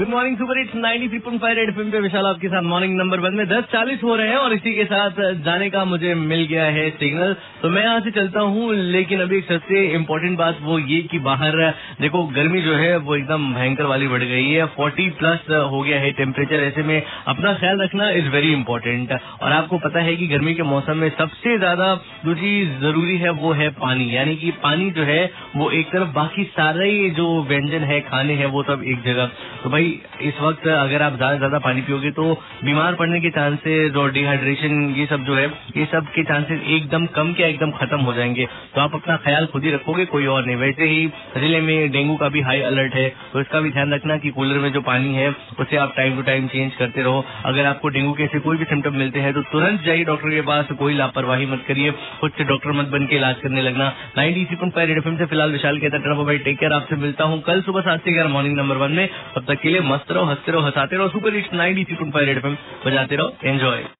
Good morning super it's 93.5 red FM पे विशाल आपके साथ मॉर्निंग नंबर 1 में 10:40 हो रहे हैं और इसी के साथ जाने का मुझे मिल गया है सिग्नल, तो मैं यहाँ से चलता हूँ। लेकिन अभी सबसे इम्पोर्टेंट बात वो ये कि बाहर देखो गर्मी जो है वो एकदम भयंकर वाली बढ़ गई है, 40 प्लस हो गया है टेम्परेचर। ऐसे में अपना ख्याल रखना इज वेरी इम्पोर्टेंट। और आपको पता है कि गर्मी के मौसम में सबसे ज्यादा जो चीज जरूरी है वो है पानी, यानी कि पानी जो है वो एक तरफ, बाकी सारे जो व्यंजन है खाने हैं वो सब एक जगह। तो भाई इस वक्त अगर आप ज्यादा से ज्यादा पानी पियोगे तो बीमार पड़ने के चांसेस और डिहाइड्रेशन ये सब जो है ये सब के चांसेस एकदम कम क्या एकदम खत्म हो जाएंगे। तो आप अपना ख्याल खुद ही रखोगे, कोई और नहीं। वैसे ही जिले में डेंगू का भी हाई अलर्ट है, तो इसका भी ध्यान रखना कि कूलर में जो पानी है उसे आप टाइम टू टाइम चेंज करते रहो। अगर आपको डेंगू के ऐसे कोई भी सिम्टम मिलते हैं तो तुरंत जाइए डॉक्टर के पास, कोई लापरवाही मत करिए, खुद से डॉक्टर मत बन के इलाज करने लगना। 93.5 रेड एफएम से फिलहाल विशाल कहता है भाई टेक केयर, आपसे मिलता हूँ कल सुबह 7 से 11 मॉर्निंग नंबर 1 में। तब तक के लिए मस्त रहो, हंसते रहो, हंसाते रहो। सुपर हिट्स 93.5 रेड एफएम बजाते रहो, एंजॉय।